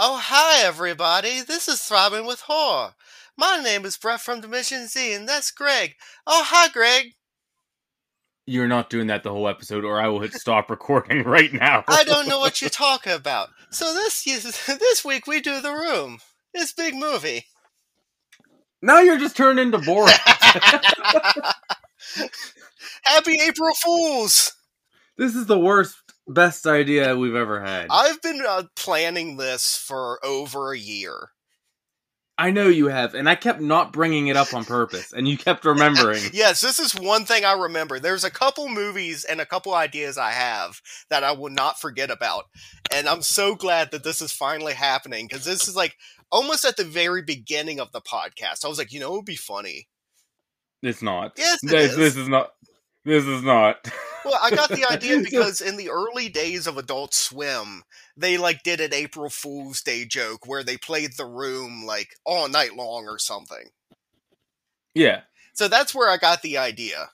Oh, hi everybody, this is Throbbing with Horror. My name is Brett from Dimension Z, and that's Greg. Oh, hi Greg. You're not doing that the whole episode, or I will hit stop recording right now. I don't know what you're talking about. So this week we do The Room. It's a big movie. Now you're just turned into boring. Happy April Fools! This is the worst. Best idea we've ever had. I've been planning this for over a year. I know you have, and I kept not bringing it up on purpose, and you kept remembering. Yes, this is one thing I remember. There's a couple movies and a couple ideas I have that I will not forget about, and I'm so glad that this is finally happening, because this is like almost at the very beginning of the podcast. I was like, you know, it would be funny. It's not. Yes, it is. This is not. Well, I got the idea because in the early days of Adult Swim, they did an April Fool's Day joke where they played The Room all night long or something. Yeah. So that's where I got the idea.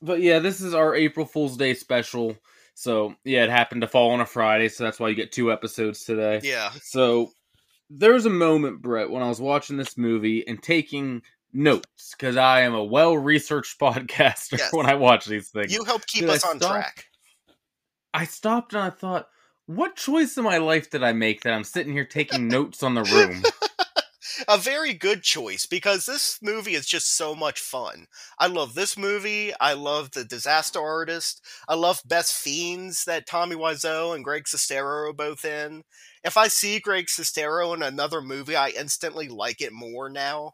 But yeah, this is our April Fool's Day special. So yeah, it happened to fall on a Friday, so that's why you get two episodes today. Yeah. So there was a moment, Brett, when I was watching this movie and taking notes, because I am a well-researched podcaster. Yes. When I watch these things, you help keep us on track. I stopped and I thought, what choice in my life did I make that I'm sitting here taking notes on The Room? A very good choice, because this movie is just so much fun. I love this movie. I love The Disaster Artist. I love Best Fiends that Tommy Wiseau and Greg Sestero are both in. If I see Greg Sestero in another movie, I instantly like it more now.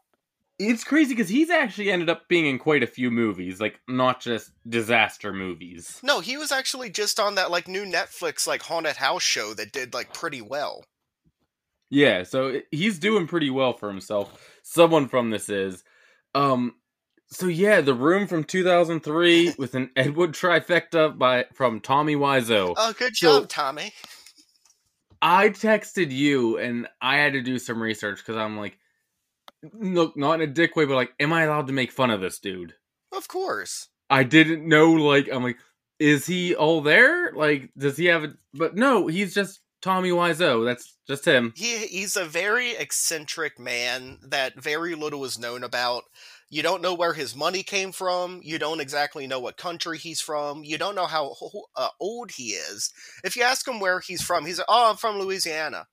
It's crazy because he's actually ended up being in quite a few movies, not just disaster movies. No, he was actually just on that new Netflix Haunted House show that did pretty well. Yeah, so he's doing pretty well for himself. Someone from this is. So yeah, The Room from 2003 with an Ed Wood trifecta from Tommy Wiseau. Oh, good job, Tommy. I texted you and I had to do some research because I'm look, not in a dick way, but am I allowed to make fun of this dude? Of course. I didn't know, I'm is he all there? Does he have a... But no, he's just Tommy Wiseau. That's just him. He's a very eccentric man that very little is known about. You don't know where his money came from. You don't exactly know what country he's from. You don't know how old he is. If you ask him where he's from, he's like, oh, I'm from Louisiana.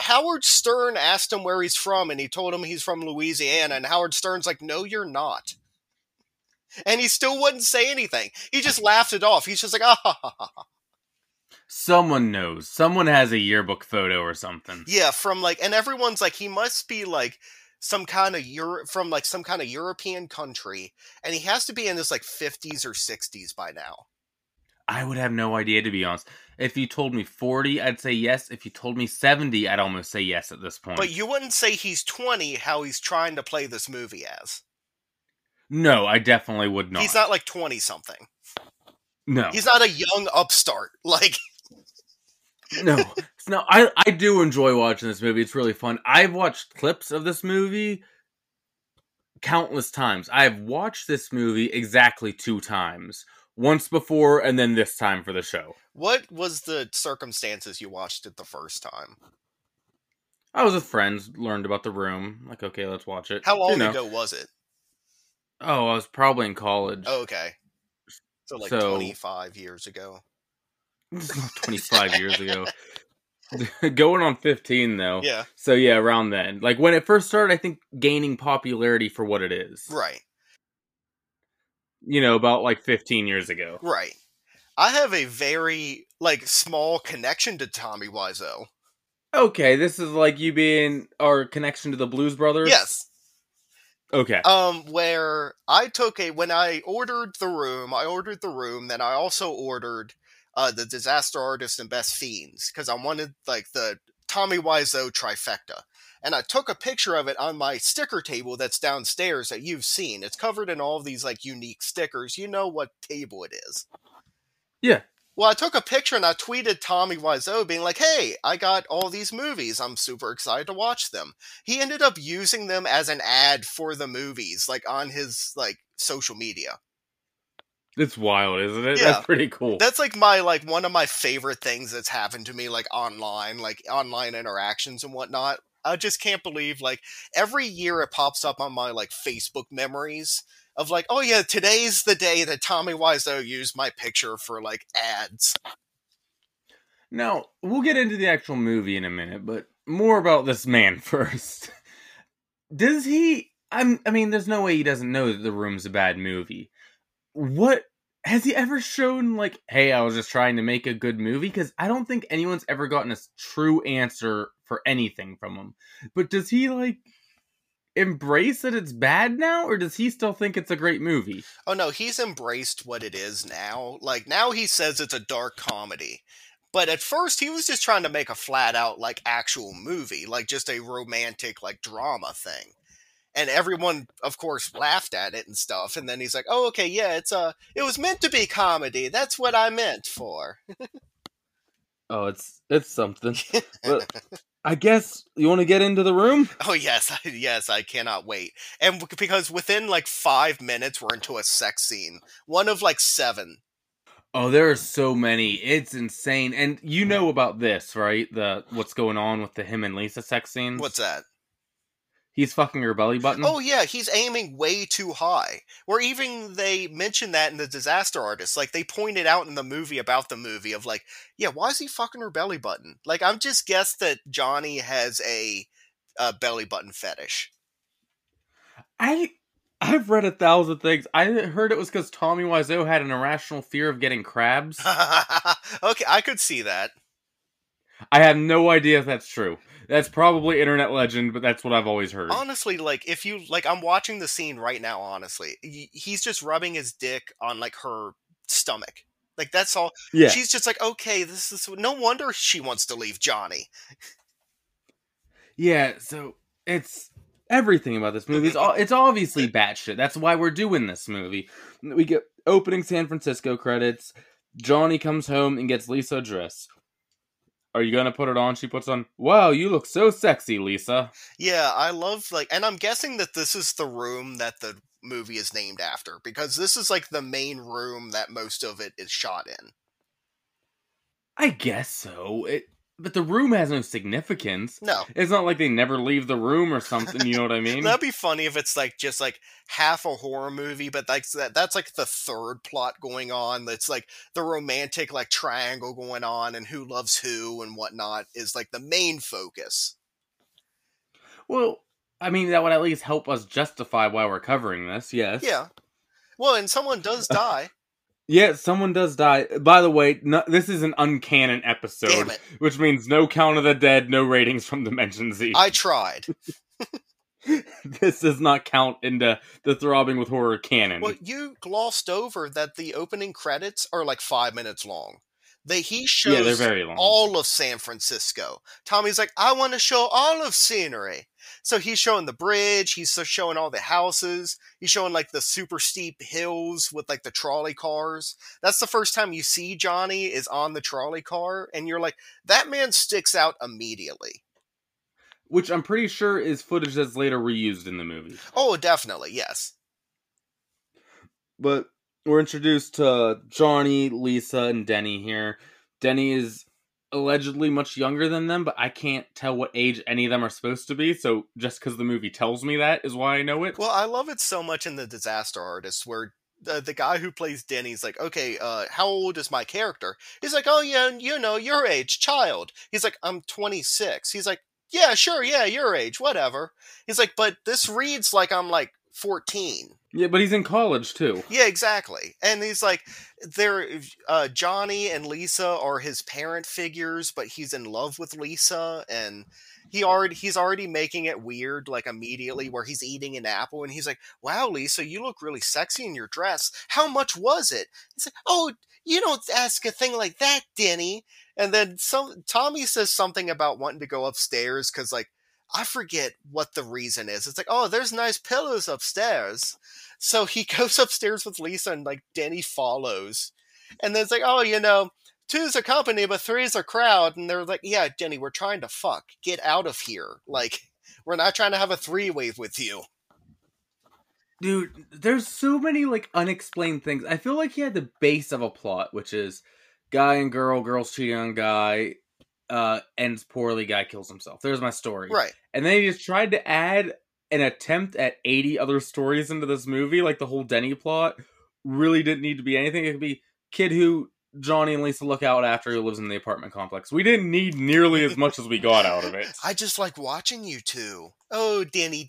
Howard Stern asked him where he's from, and he told him he's from Louisiana, and Howard Stern's like, no, you're not. And he still wouldn't say anything. He just laughed it off. He's just like, ah, ha, ha, ha. Someone knows. Someone has a yearbook photo or something. Yeah, from and everyone's he must be some kind of European country, and he has to be in his 50s or 60s by now. I would have no idea, to be honest. If you told me 40, I'd say yes. If you told me 70, I'd almost say yes at this point. But you wouldn't say he's 20, how he's trying to play this movie as. No, I definitely would not. He's not 20-something. No. He's not a young upstart. No. No, I do enjoy watching this movie. It's really fun. I've watched clips of this movie countless times. I've watched this movie exactly 2 times. Once before, and then this time for the show. What was the circumstances you watched it the first time? I was with friends, learned about The Room. Okay, let's watch it. How long ago was it? Oh, I was probably in college. Oh, okay. So 25 years ago. 25 years ago. Going on 15, though. Yeah. So yeah, around then. When it first started, I think, gaining popularity for what it is. Right. About 15 years ago. Right. I have a very, small connection to Tommy Wiseau. Okay, this is you being our connection to the Blues Brothers? Yes. Okay. Where I took when I ordered The Room, then I also ordered The Disaster Artist and Best Fiends, because I wanted, the Tommy Wiseau trifecta. And I took a picture of it on my sticker table that's downstairs that you've seen. It's covered in all of these, unique stickers. You know what table it is. Yeah. Well, I took a picture and I tweeted Tommy Wiseau being like, hey, I got all these movies. I'm super excited to watch them. He ended up using them as an ad for the movies, like on his like social media. It's wild, isn't it? Yeah. That's pretty cool. That's like my, like one of my favorite things that's happened to me, like online interactions and whatnot. I just can't believe like every year it pops up on my like Facebook memories of like, oh yeah, today's the day that Tommy Wiseau used my picture for like ads. Now, we'll get into the actual movie in a minute, but more about this man first. Does he, I mean, there's no way he doesn't know that The Room's a bad movie. What has he ever shown like, hey, I was just trying to make a good movie? Because I don't think anyone's ever gotten a true answer for anything from him. But does he like embrace that it's bad now, or does he still think it's a great movie? Oh no, he's embraced what it is now. Like now he says it's a dark comedy. But at first he was just trying to make a flat out like actual movie, like just a romantic like drama thing. And everyone, of course, laughed at it and stuff. And then he's like, oh, okay, yeah, it was meant to be comedy. That's what I meant for. Oh, it's something. But I guess you want to get into The Room? Oh, yes, I cannot wait. And because within like 5 minutes, we're into a sex scene. One of like seven. Oh, there are so many. It's insane. And you know about this, right? The what's going on with the him and Lisa sex scene? What's that? He's fucking her belly button? Oh, yeah. He's aiming way too high. Or even they mentioned that in The Disaster Artist. Like, they pointed out in the movie about the movie of, like, yeah, why is he fucking her belly button? Like, I'm just guessed that Johnny has a belly button fetish. I've read 1,000 things. I heard it was because Tommy Wiseau had an irrational fear of getting crabs. Okay, I could see that. I have no idea if that's true. That's probably internet legend, but that's what I've always heard. Honestly, like, if you, like, I'm watching the scene right now, honestly. He's just rubbing his dick on, like, her stomach. Like, that's all. Yeah. She's just like, okay, this is, no wonder she wants to leave Johnny. Yeah, so, it's, everything about this movie, it's obviously batshit. That's why we're doing this movie. We get opening San Francisco credits, Johnny comes home and gets Lisa a dress. Are you going to put it on? She puts on, wow, you look so sexy, Lisa. Yeah, I love, like, and I'm guessing that this is the room that the movie is named after, because this is, like, the main room that most of it is shot in. I guess so. But the room has no significance. No. It's not like they never leave the room or something, you know what I mean? That'd be funny if it's, like, just, like, half a horror movie, but that's, like, the third plot going on. That's, like, the romantic, like, triangle going on and who loves who and whatnot is, like, the main focus. Well, I mean, that would at least help us justify why we're covering this, yes. Yeah. Well, and someone does die. Yeah, someone does die. By the way, this is an uncanon episode, which means no count of the dead, no ratings from Dimension Z. I tried. This does not count into the Throbbing with Horror canon. Well, you glossed over that the opening credits are like 5 minutes long. He shows they're very long. All of San Francisco. Tommy's like, I want to show all of scenery. So he's showing the bridge, he's showing all the houses, he's showing like the super steep hills with like the trolley cars. That's the first time you see Johnny is on the trolley car, and you're like, that man sticks out immediately. Which I'm pretty sure is footage that's later reused in the movie. Oh, definitely, yes. But we're introduced to Johnny, Lisa, and Denny here. Denny is allegedly much younger than them, but I can't tell what age any of them are supposed to be, so just because the movie tells me that is why I know it. Well, I love it so much in The Disaster Artist, where the guy who plays Denny's like, okay, how old is my character? He's like, oh yeah, you know, your age, child. He's like, I'm 26. He's like, yeah, sure, yeah, your age, whatever. He's like, but this reads like I'm like 14. Yeah, but he's in college too. Yeah, exactly. And he's like, Johnny and Lisa are his parent figures, but he's in love with Lisa, and he's already making it weird, like immediately, where he's eating an apple, and he's like, "Wow, Lisa, you look really sexy in your dress. How much was it?" He's like, "Oh, you don't ask a thing like that, Denny." And then Tommy says something about wanting to go upstairs because, like, I forget what the reason is. It's like, oh, there's nice pillows upstairs. So he goes upstairs with Lisa and, like, Denny follows. And then it's like, oh, you know, two's a company, but three's a crowd. And they're like, yeah, Jenny, we're trying to fuck. Get out of here. Like, we're not trying to have a three-way with you. Dude, there's so many, like, unexplained things. I feel like he had the base of a plot, which is guy and girl, girls cheating on guy, ends poorly, guy kills himself. There's my story. Right. And then he just tried to add an attempt at 80 other stories into this movie, like the whole Denny plot. Really didn't need to be anything. It could be kid who Johnny and Lisa look out after, who lives in the apartment complex. We didn't need nearly as much as we got out of it. I just like watching you two. Oh, Denny.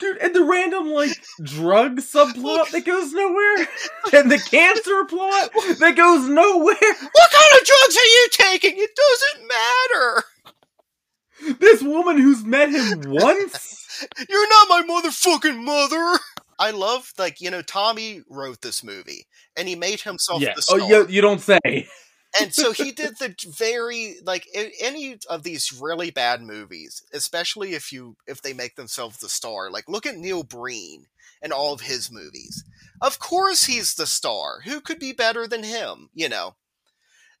Dude, and the random, like, drug subplot that goes nowhere. And the cancer plot that goes nowhere. What kind of drugs are you taking? It doesn't matter. This woman who's met him once? You're not my motherfucking mother. I love, like, you know, Tommy wrote this movie. And he made himself the star. Oh, you don't say. And so he did the very, like, any of these really bad movies, especially if they make themselves the star. Like, look at Neil Breen and all of his movies. Of course he's the star. Who could be better than him, you know?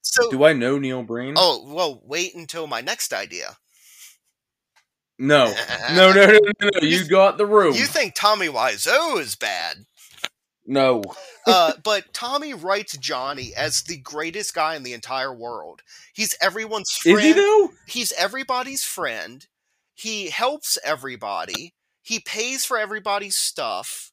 So do I know Neil Breen? Oh, well, wait until my next idea. No. You got The Room. You think Tommy Wiseau is bad? No. But Tommy writes Johnny as the greatest guy in the entire world. He's everyone's friend. Is he though? He's everybody's friend. He helps everybody. He pays for everybody's stuff.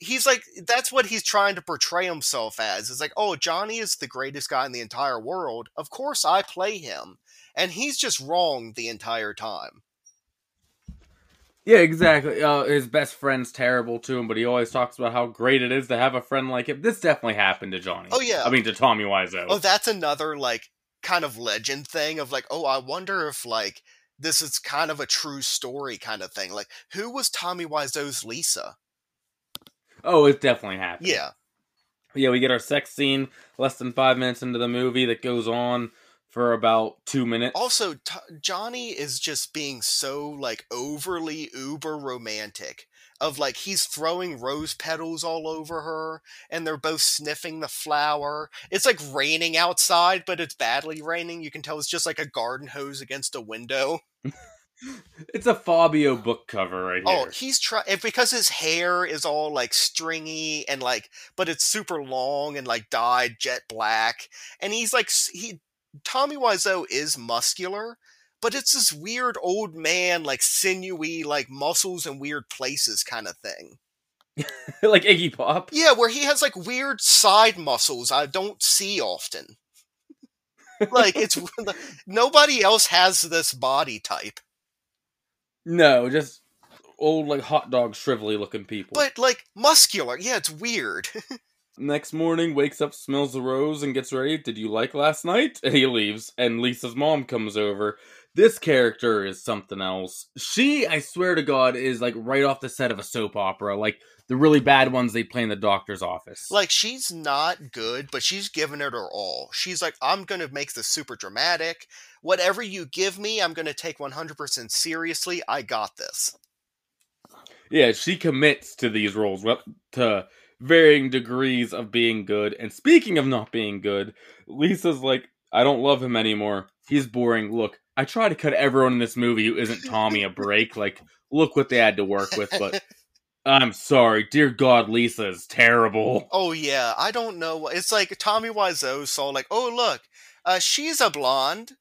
He's like, that's what he's trying to portray himself as. It's like, oh, Johnny is the greatest guy in the entire world. Of course I play him. And he's just wrong the entire time. Yeah, exactly. His best friend's terrible to him, but he always talks about how great it is to have a friend like him. This definitely happened to Johnny. Oh, yeah. I mean, to Tommy Wiseau. Oh, that's another, like, kind of legend thing of, like, oh, I wonder if, like, this is kind of a true story kind of thing. Like, who was Tommy Wiseau's Lisa? Oh, it definitely happened. Yeah. Yeah, we get our sex scene less than 5 minutes into the movie that goes on for about 2 minutes. Also, Johnny is just being so, like, overly uber romantic. Of, like, he's throwing rose petals all over her, and they're both sniffing the flower. It's, like, raining outside, but it's badly raining. You can tell it's just, like, a garden hose against a window. It's a Fabio book cover right here. Oh, he's because his hair is all, like, stringy, and, like, but it's super long and, like, dyed jet black. And he's, like, Tommy Wiseau is muscular, but it's this weird old man, like, sinewy, like, muscles in weird places kind of thing. Like Iggy Pop? Yeah, where he has, like, weird side muscles I don't see often. Like, it's nobody else has this body type. No, just old, like, hot dog shrivelly looking people. But, like, muscular. Yeah, it's weird. Next morning, wakes up, smells the rose, and gets ready. Did you like last night? And he leaves, and Lisa's mom comes over. This character is something else. She, I swear to God, is, like, right off the set of a soap opera. Like, the really bad ones they play in the doctor's office. Like, she's not good, but she's giving it her all. She's like, I'm going to make this super dramatic. Whatever you give me, I'm going to take 100% seriously. I got this. Yeah, she commits to these roles. To varying degrees of being good. And speaking of not being good, Lisa's like, I don't love him anymore. He's boring. Look, I try to cut everyone in this movie who isn't Tommy a break. Like, look what they had to work with, but I'm sorry. Dear God, Lisa is terrible. Oh, yeah. I don't know. It's like Tommy Wiseau saw, like, oh, look, she's a blonde.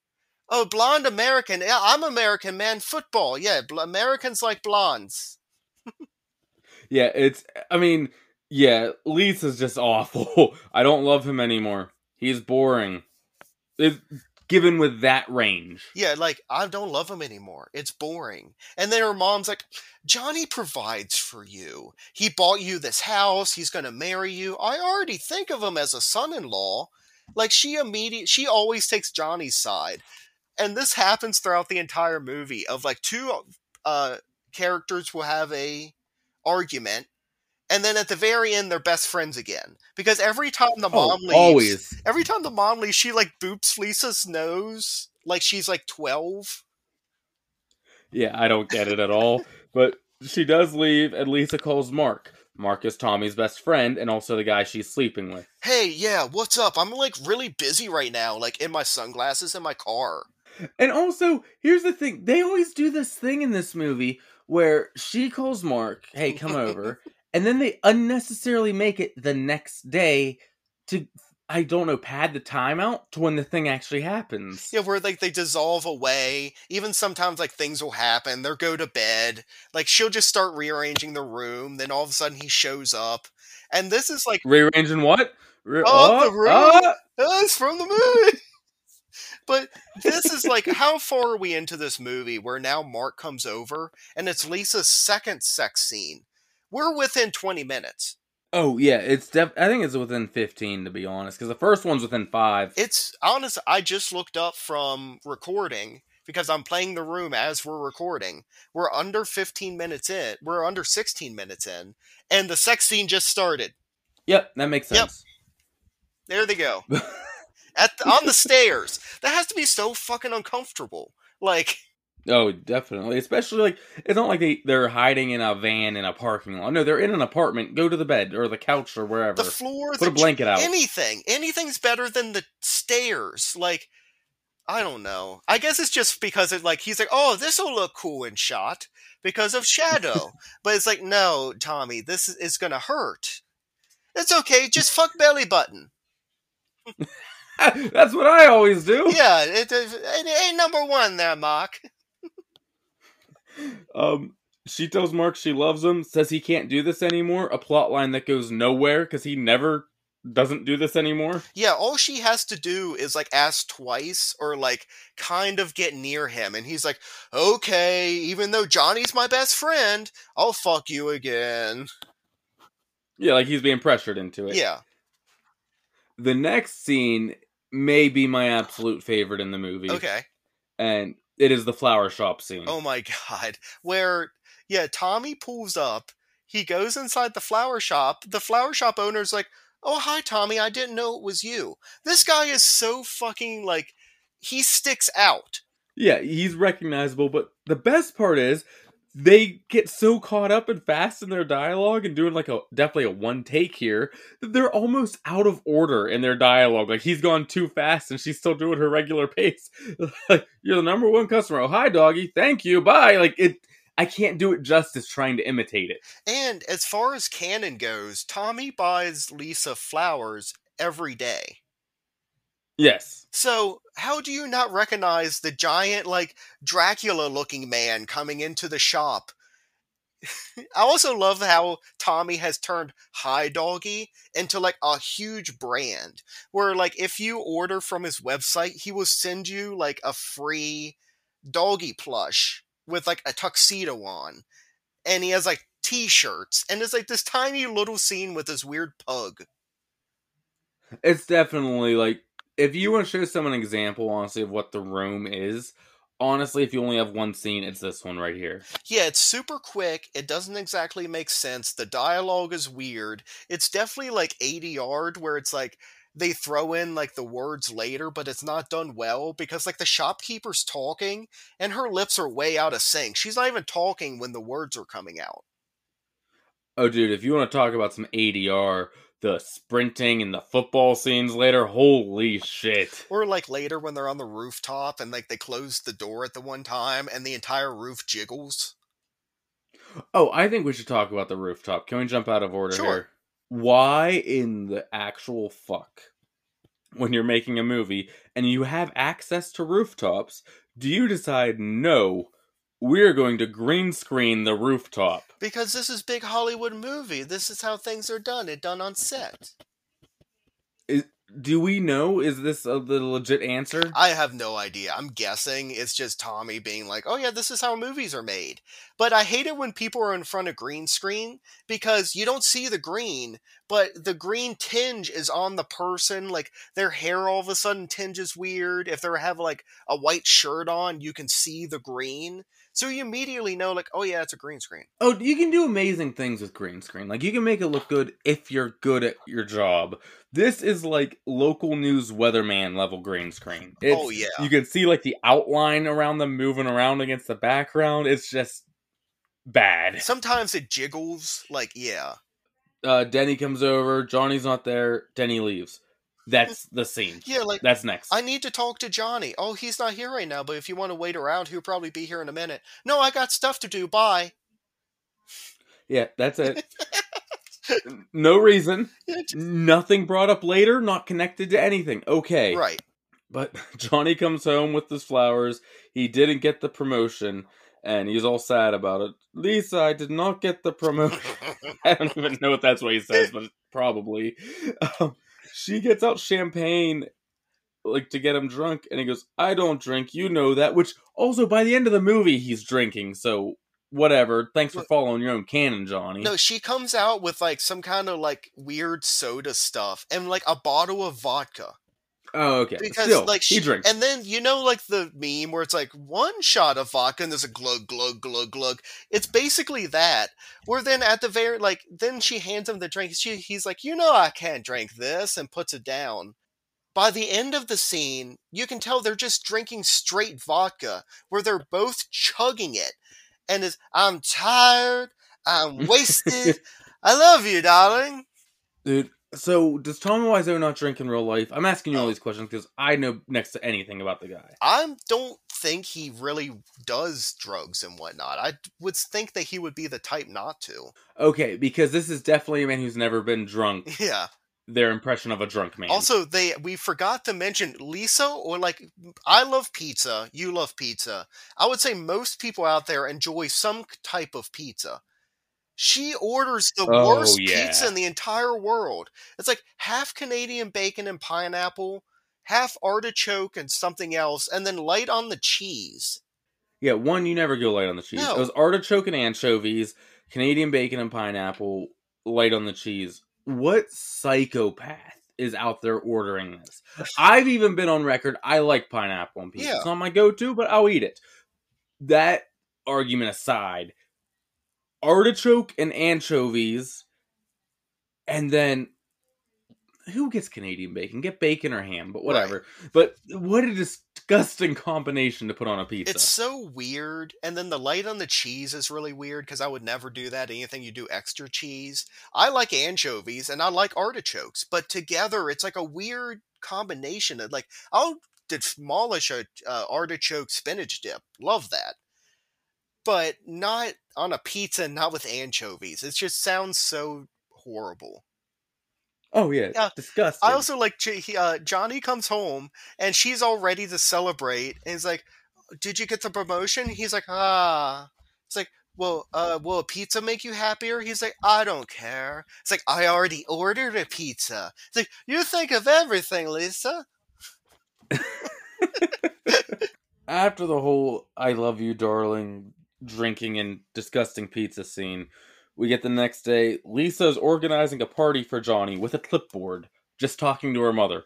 Oh, blonde American. Yeah, I'm American, man. Football. Yeah, Americans like blondes. Yeah, yeah, Lisa's just awful. I don't love him anymore. He's boring. It's given with that range. Yeah, like, I don't love him anymore. It's boring. And then her mom's like, Johnny provides for you. He bought you this house. He's going to marry you. I already think of him as a son-in-law. Like, she always takes Johnny's side. And this happens throughout the entire movie of, like, two characters will have a argument. And then at the very end, they're best friends again. Because every time the mom leaves, always. Every time the mom leaves, she, like, boops Lisa's nose like she's, like, 12. Yeah, I don't get it at all. But she does leave, and Lisa calls Mark. Mark is Tommy's best friend and also the guy she's sleeping with. Hey, yeah, what's up? I'm, like, really busy right now, like, in my sunglasses in my car. And also, here's the thing. They always do this thing in this movie where she calls Mark, hey, come over, and then they unnecessarily make it the next day to, I don't know, pad the time out to when the thing actually happens. Yeah, where, like, they dissolve away. Even sometimes, like, things will happen. They'll go to bed. Like, she'll just start rearranging the room. Then all of a sudden he shows up. And this is, like... Rearranging what? The room! It's from the movie! But this is, like, how far are we into this movie where now Mark comes over and it's Lisa's second sex scene? We're within 20 minutes. Oh, yeah. I think it's within 15, to be honest, because the first one's within 5. It's, honestly, I just looked up from recording, because I'm playing The Room as we're recording. We're under 15 minutes in. We're under 16 minutes in, and the sex scene just started. Yep, that makes sense. Yep. There they go. On the stairs. That has to be so fucking uncomfortable. Like... Oh, definitely. Especially, like, it's not like they're hiding in a van in a parking lot. No, they're in an apartment. Go to the bed or the couch or wherever. The floor. Put a blanket out. Anything. Anything's better than the stairs. Like, I don't know. I guess it's just because it, like, he's like, oh, this will look cool in shot because of shadow. But it's like, no, Tommy, this is going to hurt. It's okay. Just fuck belly button. That's what I always do. Yeah, it ain't number one there, Mark. She tells Mark she loves him, says he can't do this anymore, a plot line that goes nowhere because he never doesn't do this anymore. Yeah, all she has to do is, like, ask twice or, like, kind of get near him, and he's like, okay, even though Johnny's my best friend, I'll fuck you again. Yeah, like, he's being pressured into it. Yeah. The next scene may be my absolute favorite in the movie. Okay. And it is the flower shop scene. Oh my god. Where, yeah, Tommy pulls up, he goes inside the flower shop, owner's like, oh, hi, Tommy, I didn't know it was you. This guy is so fucking, like, he sticks out. Yeah, he's recognizable, but the best part is, they get so caught up and fast in their dialogue and doing, like, definitely a one take here, that they're almost out of order in their dialogue. Like, he's gone too fast and she's still doing her regular pace. Like, you're the number one customer. Oh, hi, doggy. Thank you. Bye. Like, I can't do it justice trying to imitate it. And as far as canon goes, Tommy buys Lisa flowers every day. Yes. So, how do you not recognize the giant, like, Dracula-looking man coming into the shop? I also love how Tommy has turned Hi Doggy into, like, a huge brand. Where, like, if you order from his website, he will send you, like, a free doggy plush with, like, a tuxedo on. And he has, like, t-shirts. And it's, like, this tiny little scene with this weird pug. It's definitely, like... If you want to show someone an example, honestly, of what The Room is, honestly, if you only have one scene, it's this one right here. Yeah, it's super quick. It doesn't exactly make sense. The dialogue is weird. It's definitely, like, ADR'd, where it's, like, they throw in, like, the words later, but it's not done well, because, like, the shopkeeper's talking, and her lips are way out of sync. She's not even talking when the words are coming out. Oh, dude, if you want to talk about some ADR... The sprinting and the football scenes later, holy shit. Or, like, later when they're on the rooftop and, like, they close the door at the one time and the entire roof jiggles. Oh, I think we should talk about the rooftop. Can we jump out of order here? Why in the actual fuck, when you're making a movie and you have access to rooftops, do you decide, no, we're going to green screen the rooftop? Because this is big Hollywood movie. This is how things are done. It's done on set. Do we know? Is this the legit answer? I have no idea. I'm guessing it's just Tommy being like, oh yeah, this is how movies are made. But I hate it when people are in front of green screen because you don't see the green, but the green tinge is on the person. Like, their hair all of a sudden tinges weird. If they have, like, a white shirt on, you can see the green. So you immediately know, like, oh yeah, it's a green screen. Oh, you can do amazing things with green screen. Like, you can make it look good if you're good at your job. This is, like, local news weatherman level green screen. Oh yeah. You can see, like, the outline around them moving around against the background. It's just bad. Sometimes it jiggles, like, yeah. Denny comes over. Johnny's not there. Denny leaves. That's the scene. Yeah, like, that's next. I need to talk to Johnny. Oh, he's not here right now, but if you want to wait around, he'll probably be here in a minute. No, I got stuff to do. Bye. Yeah, that's it. No reason. Nothing brought up later, not connected to anything. Okay. Right. But Johnny comes home with his flowers. He didn't get the promotion, and he's all sad about it. Lisa, I did not get the promotion. I don't even know if that's what he says, but probably. She gets out champagne, like, to get him drunk, and he goes, I don't drink, you know that, which, also, by the end of the movie, he's drinking, so, whatever, thanks for following your own canon, Johnny. No, she comes out with, like, some kind of, like, weird soda stuff, and, like, a bottle of vodka. Oh, okay. Because, still, like, she drinks. And then, you know, like, the meme where it's, like, one shot of vodka, and there's a glug, glug, glug, glug. It's basically that. Where then at the very, like, then she hands him the drink. He's like, you know I can't drink this, and puts it down. By the end of the scene, you can tell they're just drinking straight vodka, where they're both chugging it. And it's, I'm tired, I'm wasted, I love you, darling. Dude. So, does Tommy Wiseau not drink in real life? I'm asking you all these questions because I know next to anything about the guy. I don't think he really does drugs and whatnot. I would think that he would be the type not to. Okay, because this is definitely a man who's never been drunk. Yeah. Their impression of a drunk man. Also, we forgot to mention Lisa, or like, I love pizza, you love pizza. I would say most people out there enjoy some type of pizza. She orders the worst pizza in the entire world. It's like half Canadian bacon and pineapple, half artichoke and something else, and then light on the cheese. Yeah, one, you never go light on the cheese. No. It was artichoke and anchovies, Canadian bacon and pineapple, light on the cheese. What psychopath is out there ordering this? I've even been on record, I like pineapple on pizza. Yeah. It's not my go-to, but I'll eat it. That argument aside, artichoke and anchovies, and then who gets Canadian bacon? Get bacon or ham, but whatever. Right. But what a disgusting combination to put on a pizza. It's so weird. And then the light on the cheese is really weird because I would never do that. Anything you do extra cheese. I like anchovies and I like artichokes, but together it's like a weird combination. Like, I'll demolish a artichoke spinach dip. Love that. But not on a pizza, not with anchovies. It just sounds so horrible. Oh, yeah. Disgusting. I also like Johnny comes home, and she's all ready to celebrate. And he's like, did you get the promotion? He's like, ah. It's like, well, will a pizza make you happier? He's like, I don't care. It's like, I already ordered a pizza. It's like, you think of everything, Lisa. After the whole I love you, darling, drinking and disgusting pizza scene, we get the next day. Lisa's organizing a party for Johnny with a clipboard, just talking to her mother.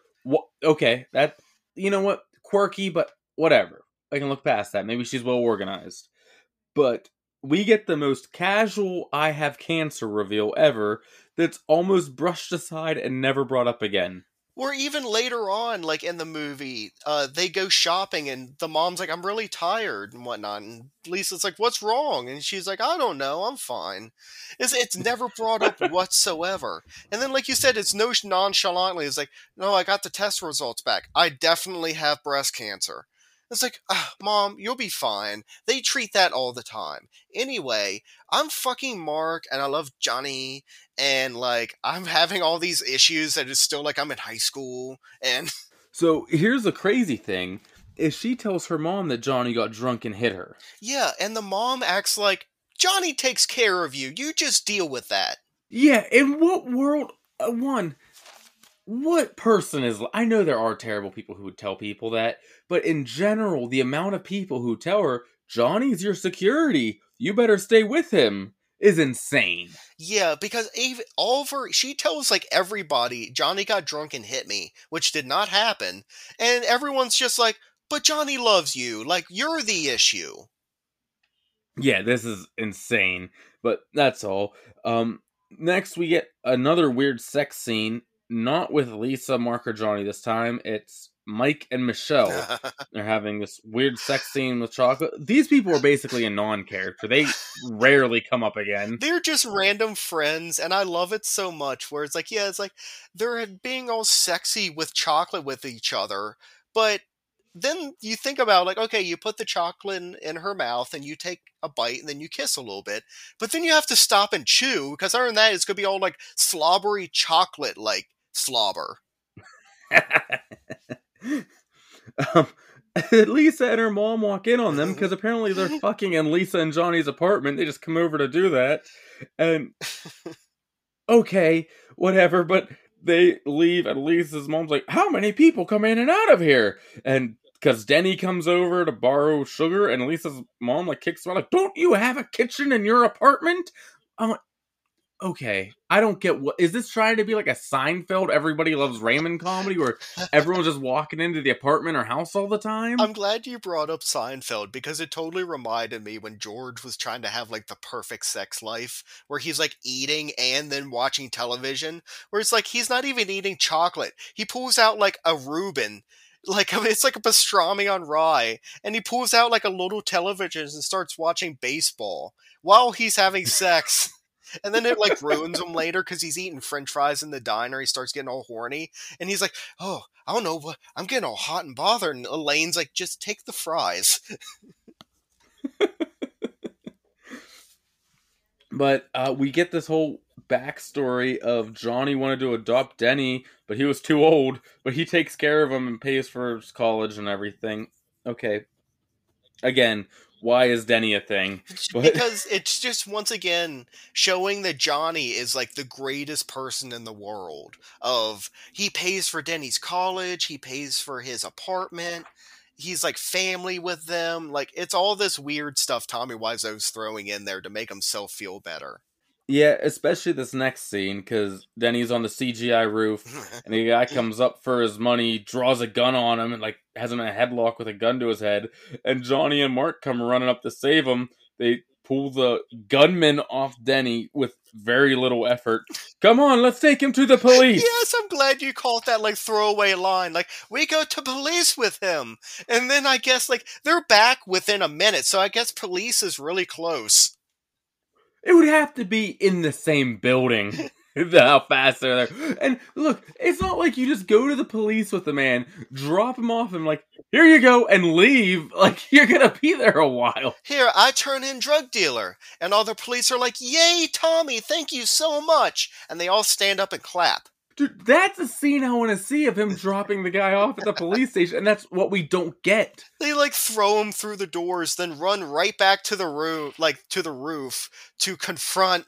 Okay, that, you know what, quirky, but whatever. I can look past that. Maybe she's well organized. But we get the most casual I have cancer reveal ever that's almost brushed aside and never brought up again. Or even later on, like in the movie, they go shopping and the mom's like, I'm really tired and whatnot. And Lisa's like, what's wrong? And she's like, I don't know. I'm fine. It's never brought up whatsoever. And then, like you said, it's no nonchalantly. It's like, no, I got the test results back. I definitely have breast cancer. It's like, oh, Mom, you'll be fine. They treat that all the time. Anyway, I'm fucking Mark, and I love Johnny, and, like, I'm having all these issues that is still, like, I'm in high school, and... So, here's the crazy thing, is she tells her mom that Johnny got drunk and hit her. Yeah, and the mom acts like, Johnny takes care of you, you just deal with that. Yeah, in what world... What person is... I know there are terrible people who would tell people that, but in general, the amount of people who tell her, Johnny's your security, you better stay with him, is insane. Yeah, because even, all of her... She tells, like, everybody, Johnny got drunk and hit me, which did not happen, and everyone's just like, but Johnny loves you, like, you're the issue. Yeah, this is insane, but that's all. Next, we get another weird sex scene. not with Lisa, Mark, or Johnny this time. It's Mike and Michelle. They're having this weird sex scene with chocolate. These people are basically a non-character. They rarely come up again. They're just random friends, and I love it so much where it's like, yeah, it's like they're being all sexy with chocolate with each other, but then you think about, like, okay, you put the chocolate in her mouth and you take a bite and then you kiss a little bit, but then you have to stop and chew, because other than that, it's going to be all like slobbery chocolate, like slobber. Lisa and her mom walk in on them because apparently they're fucking in Lisa and Johnny's apartment. They just come over to do that. And okay, whatever, but they leave and Lisa's mom's like, how many people come in and out of here? And because Denny comes over to borrow sugar and Lisa's mom like kicks her out, like, don't you have a kitchen in your apartment? I'm like, okay, I don't get what... Is this trying to be like a Seinfeld Everybody Loves Raymond comedy where everyone's just walking into the apartment or house all the time? I'm glad you brought up Seinfeld because it totally reminded me when George was trying to have like the perfect sex life where he's like eating and then watching television where it's like he's not even eating chocolate. He pulls out like a Reuben. Like, I mean, it's like a pastrami on rye, and he pulls out like a little television and starts watching baseball while he's having sex. And then it, like, ruins him later because he's eating french fries in the diner. He starts getting all horny. And he's like, oh, I don't know what, I'm getting all hot and bothered. And Elaine's like, just take the fries. But we get this whole backstory of Johnny wanted to adopt Denny, but he was too old. But he takes care of him and pays for his college and everything. Okay. Again, why is Denny a thing? Because it's just, once again, showing that Johnny is like the greatest person in the world. Of, he pays for Denny's college, he pays for his apartment, he's like family with them. Like, it's all this weird stuff Tommy Wiseau's throwing in there to make himself feel better. Yeah, especially this next scene, because Denny's on the CGI roof, and the guy comes up for his money, draws a gun on him, and like has him in a headlock with a gun to his head, and Johnny and Mark come running up to save him. They pull the gunman off Denny with very little effort. Come on, let's take him to the police! Yes, I'm glad you called that, like, throwaway line. Like, we go to police with him! And then I guess, like, they're back within a minute, so I guess police is really close. It would have to be in the same building. How fast they're there. And look, it's not like you just go to the police with the man, drop him off, and like, here you go, and leave. Like, you're going to be there a while. Here, I turn in drug dealer. And all the police are like, yay, Tommy, thank you so much. And they all stand up and clap. Dude, that's a scene I want to see of him dropping the guy off at the police station, and that's what we don't get. They, like, throw him through the doors, then run right back to the room, like, to the roof to confront,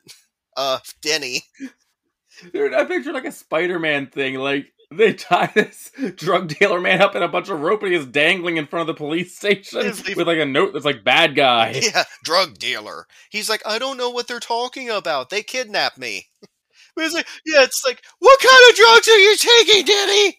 Denny. Dude, I picture, like, a Spider-Man thing, like, they tie this drug dealer man up in a bunch of rope and he is dangling in front of the police station with like a note that's like, bad guy. Yeah, drug dealer. He's like, I don't know what they're talking about. They kidnapped me. But it's like, yeah, it's like, what kind of drugs are you taking, Denny?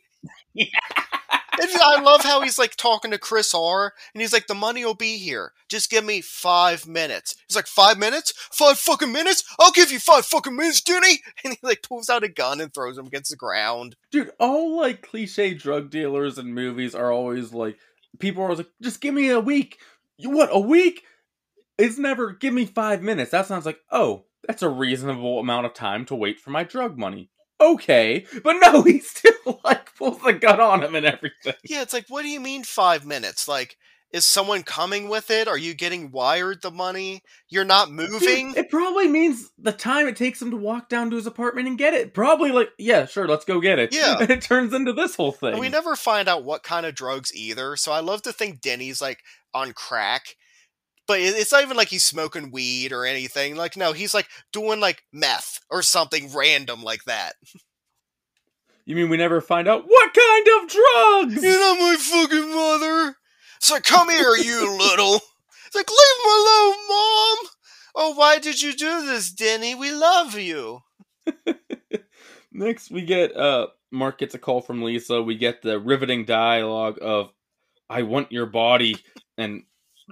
Yeah. And I love how he's like talking to Chris R. And he's like, the money will be here. Just give me 5 minutes. He's like, 5 minutes? 5 fucking minutes? I'll give you 5 fucking minutes, Denny. And he like pulls out a gun and throws him against the ground. Dude, all like cliche drug dealers in movies are always like, people are always like, just give me a week. You, what, a week? It's never, give me 5 minutes. That sounds like, oh, that's a reasonable amount of time to wait for my drug money. Okay. But no, he still, like, pulls the gun on him and everything. Yeah, it's like, what do you mean 5 minutes? Like, is someone coming with it? Are you getting wired the money? You're not moving? Dude, it probably means the time it takes him to walk down to his apartment and get it. Probably like, yeah, sure, let's go get it. Yeah. And it turns into this whole thing. And we never find out what kind of drugs either, so I love to think Denny's, like, on crack. But it's not even like he's smoking weed or anything. Like, no, he's like doing like meth or something random like that. You mean we never find out what kind of drugs? You're not my fucking mother. It's like, come here, you little. It's like, leave him alone, Mom. Oh, why did you do this, Denny? We love you. Next, we get, Mark gets a call from Lisa. We get the riveting dialogue of, I want your body and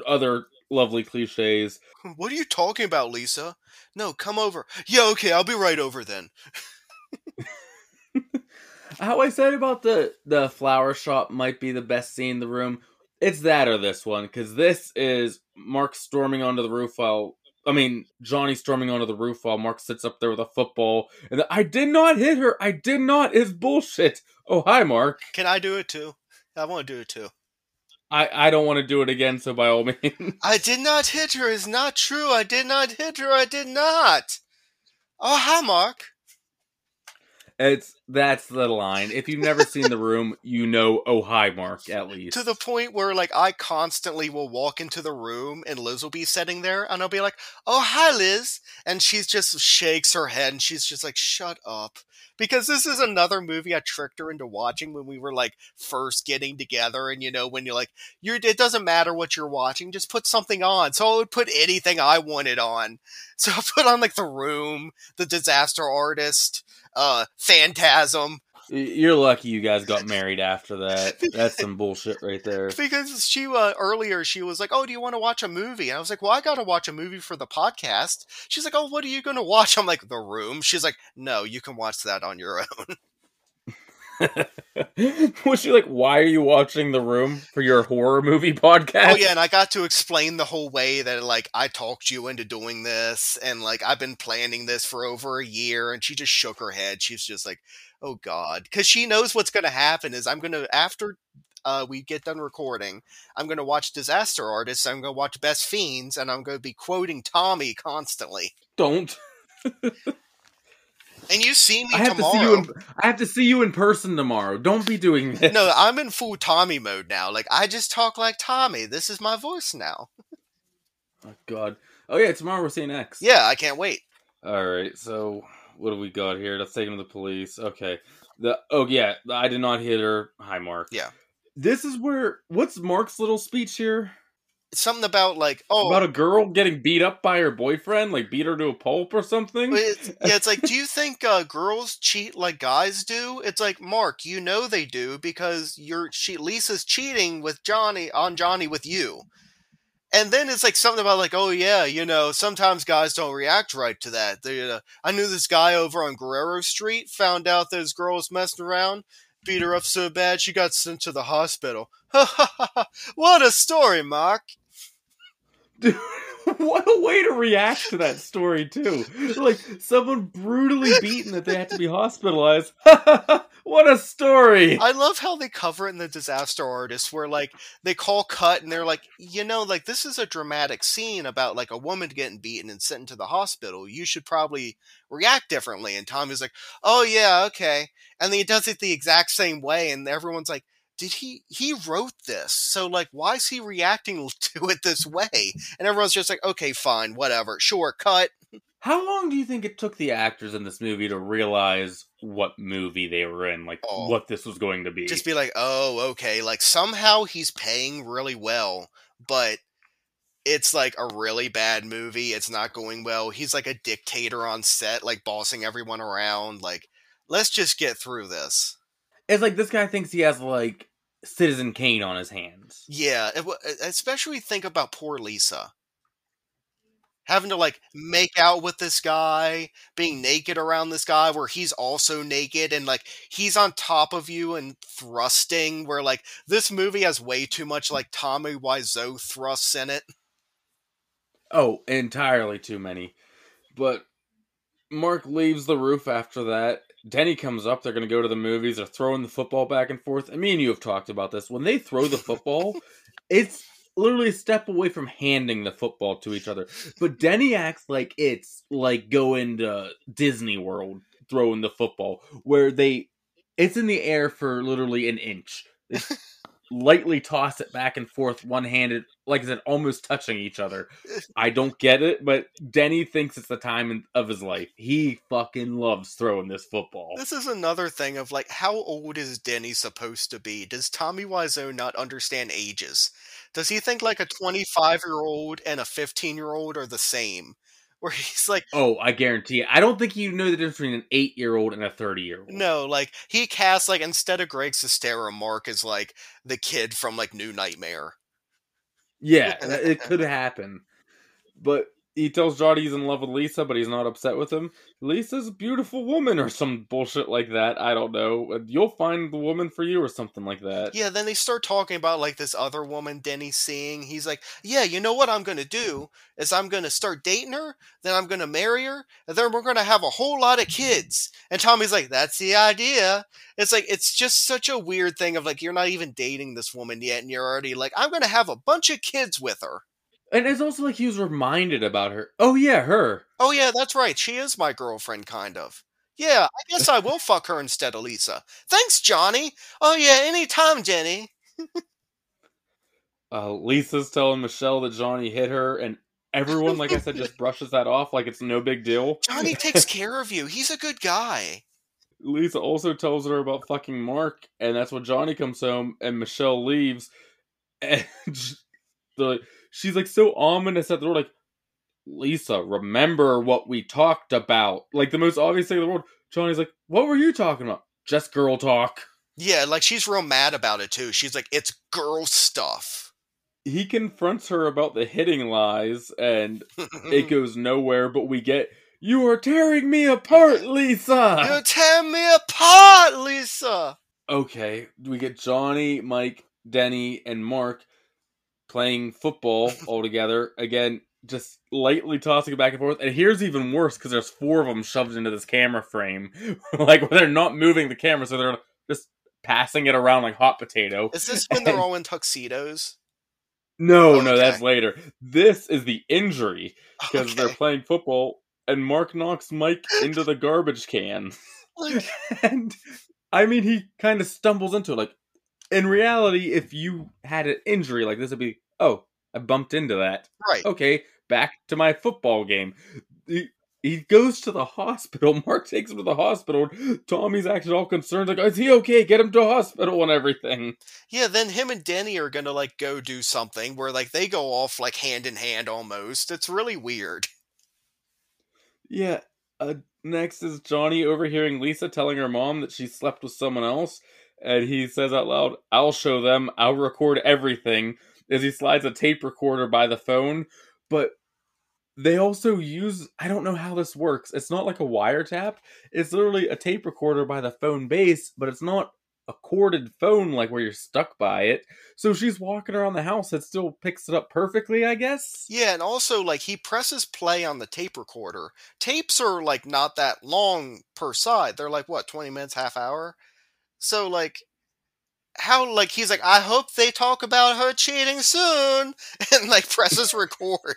other lovely cliches. What are you talking about, Lisa? No, come over. Yeah, okay, I'll be right over then. How I said about the flower shop might be the best scene in The Room, it's that or this one, because this is Mark storming onto the roof while... I mean, Johnny storming onto the roof while Mark sits up there with a football. And I did not hit her. I did not. It's bullshit. Oh, hi, Mark. Can I do it too? I want to do it too. I don't want to do it again, so by all means. I did not hit her. It's not true. I did not hit her. I did not. Oh, hi, Mark. That's the line. If you've never seen The Room, you know, oh, hi, Mark, at least. To the point where, like, I constantly will walk into the room and Liz will be sitting there and I'll be like, oh, hi, Liz. And she just shakes her head and she's just like, shut up. Because this is another movie I tricked her into watching when we were, like, first getting together. And, you know, when you're like, it doesn't matter what you're watching, just put something on. So I would put anything I wanted on. So I put on, like, The Room, The Disaster Artist, Phantasm. You're lucky you guys got married after that. That's some bullshit right there. Because she earlier she was like, oh, do you want to watch a movie? And I was like, well, I gotta watch a movie for the podcast. She's like, oh, what are you gonna watch? I'm like, The Room. She's like, no, you can watch that on your own. Was she like, why are you watching The Room for your horror movie podcast? Oh yeah, and I got to explain the whole way that, like, I talked you into doing this, and, like, I've been planning this for over a year. And she just shook her head. She's just like, oh God. Because she knows what's going to happen is after we get done recording, I'm going to watch Disaster Artists, I'm going to watch Best Fiends, and I'm going to be quoting Tommy constantly. Don't. And you see me tomorrow. I have to see you in person tomorrow. Don't be doing this. No, I'm in full Tommy mode now. Like, I just talk like Tommy. This is my voice now. Oh, God. Oh, yeah, tomorrow we're seeing X. Yeah, I can't wait. All right, so what do we got here? Let's take him to the police. Okay. I did not hit her. Hi, Mark. Yeah. This is where... What's Mark's little speech here? Something about, like, oh... About a girl getting beat up by her boyfriend? Like, beat her to a pulp or something? It's like, do you think girls cheat like guys do? It's like, Mark, you know they do, because Lisa's cheating with Johnny with you. And then it's like something about, like, oh, yeah, you know, sometimes guys don't react right to that. I knew this guy over on Guerrero Street, found out those girls messing around, beat her up so bad she got sent to the hospital. Ha ha ha! What a story, Mark! Dude, what a way to react to that story, too. Like, someone brutally beaten that they had to be hospitalized. What a story! I love how they cover it in The Disaster Artist, where, like, they call cut, and they're like, you know, like, this is a dramatic scene about, like, a woman getting beaten and sent into the hospital. You should probably react differently. And Tommy's like, oh, yeah, okay. And then he does it the exact same way, and everyone's like, did he wrote this, so, like, why is he reacting to it this way? And everyone's just like, okay, fine, whatever, sure, cut. How long do you think it took the actors in this movie to realize what movie they were in, like, what this was going to be? Just be like, oh, okay, like, somehow he's paying really well, but it's, like, a really bad movie, it's not going well, he's like a dictator on set, like, bossing everyone around, like, let's just get through this. It's like, this guy thinks he has, like, Citizen Kane on his hands. Yeah, especially think about poor Lisa. Having to, like, make out with this guy, being naked around this guy where he's also naked, and, like, he's on top of you and thrusting, where, like, this movie has way too much, like, Tommy Wiseau thrusts in it. Oh, entirely too many. But Mark leaves the roof after that. Denny comes up, they're going to go to the movies, they're throwing the football back and forth. And me and you have talked about this. When they throw the football, it's literally a step away from handing the football to each other. But Denny acts like it's like going to Disney World, throwing the football, where it's in the air for literally an inch. They lightly toss it back and forth, one-handed, like I said, almost touching each other. I don't get it, but Denny thinks it's the time of his life. He fucking loves throwing this football. This is another thing of, like, how old is Denny supposed to be? Does Tommy Wiseau not understand ages? Does he think, like, a 25-year-old and a 15-year-old are the same? Where he's like... Oh, I guarantee it. I don't think you know the difference between an 8-year-old and a 30-year-old. No, like, he casts, like, instead of Greg Sestero, Mark is, like, the kid from, like, New Nightmare. Yeah, it could happen. But he tells Jody he's in love with Lisa, but he's not upset with him. Lisa's a beautiful woman or some bullshit like that. I don't know. You'll find the woman for you or something like that. Yeah, then they start talking about like this other woman Denny's seeing. He's like, yeah, you know what I'm going to do is I'm going to start dating her. Then I'm going to marry her. And then we're going to have a whole lot of kids. And Tommy's like, that's the idea. It's like, it's just such a weird thing of like, you're not even dating this woman yet. And you're already like, I'm going to have a bunch of kids with her. And it's also like he was reminded about her. Oh, yeah, her. Oh, yeah, that's right. She is my girlfriend, kind of. Yeah, I guess I will fuck her instead of Lisa. Thanks, Johnny. Oh, yeah, anytime, Jenny. Lisa's telling Michelle that Johnny hit her, and everyone, like I said, just brushes that off like it's no big deal. Johnny takes care of you. He's a good guy. Lisa also tells her about fucking Mark, and that's when Johnny comes home, and Michelle leaves, and she's like so ominous at the door, like, Lisa, remember what we talked about. Like the most obvious thing in the world. Johnny's like, what were you talking about? Just girl talk. Yeah, like she's real mad about it too. She's like, it's girl stuff. He confronts her about the hitting lies and it goes nowhere, but we get, you are tearing me apart, Lisa! You're tearing me apart, Lisa! Okay, we get Johnny, Mike, Denny, and Mark playing football all together. Again, just lightly tossing it back and forth. And here's even worse, because there's four of them shoved into this camera frame. Like, they're not moving the camera, so they're just passing it around like hot potato. Is this when they're all in tuxedos? No, okay. No, that's later. This is the injury, because they're playing football, and Mark knocks Mike into the garbage can. Like, and, I mean, he kind of stumbles into it, like, in reality, if you had an injury like this, it'd be, oh, I bumped into that. Right. Okay, back to my football game. He goes to the hospital. Mark takes him to the hospital. Tommy's actually all concerned. Like, is he okay? Get him to hospital and everything. Yeah, then him and Denny are going to, like, go do something where, like, they go off, like, hand in hand almost. It's really weird. Yeah. Next is Johnny overhearing Lisa telling her mom that she slept with someone else. And he says out loud, I'll show them, I'll record everything, as he slides a tape recorder by the phone. But they also use, I don't know how this works, it's not like a wiretap, it's literally a tape recorder by the phone base, but it's not a corded phone like where you're stuck by it. So she's walking around the house, it still picks it up perfectly, I guess? Yeah, and also, like, he presses play on the tape recorder. Tapes are, like, not that long per side. They're like, what, 20 minutes, half hour? So, like, how, like, he's like, I hope they talk about her cheating soon, and, like, presses record.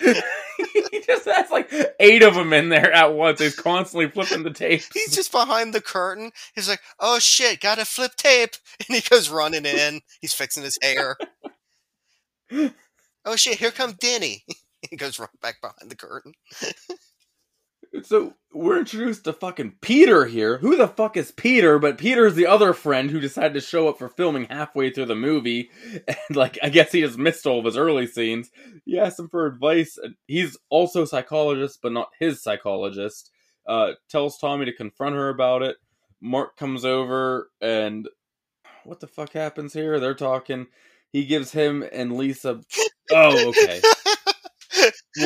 He just has, like, 8 of them in there at once. He's constantly flipping the tapes. He's just behind the curtain. He's like, oh, shit, gotta flip tape. And he goes running in. He's fixing his hair. Oh, shit, here comes Denny. He goes right back behind the curtain. So, we're introduced to fucking Peter here. Who the fuck is Peter? But Peter's the other friend who decided to show up for filming halfway through the movie. And, like, I guess he just missed all of his early scenes. He asks him for advice. He's also a psychologist, but not his psychologist. Tells Tommy to confront her about it. Mark comes over, and what the fuck happens here? They're talking. He gives him and Lisa... Oh, okay.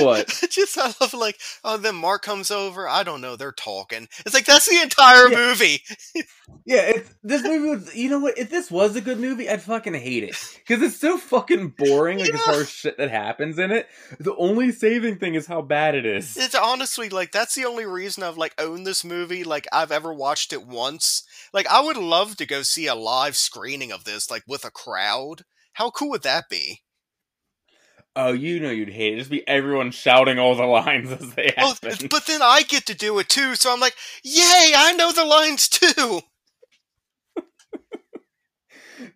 What? Just I love, like, oh, then Mark comes over, I don't know, they're talking. It's like, that's the entire movie. Yeah, this movie was, you know what, if this was a good movie, I'd fucking hate it. Because it's so fucking boring, like, as far as shit that happens in it. The only saving thing is how bad it is. It's honestly, like, that's the only reason I've, like, owned this movie, like, I've ever watched it once. Like, I would love to go see a live screening of this, like, with a crowd. How cool would that be? Oh, you know you'd hate it. Just be everyone shouting all the lines as they happen. Well, but then I get to do it too, so I'm like, yay, I know the lines too!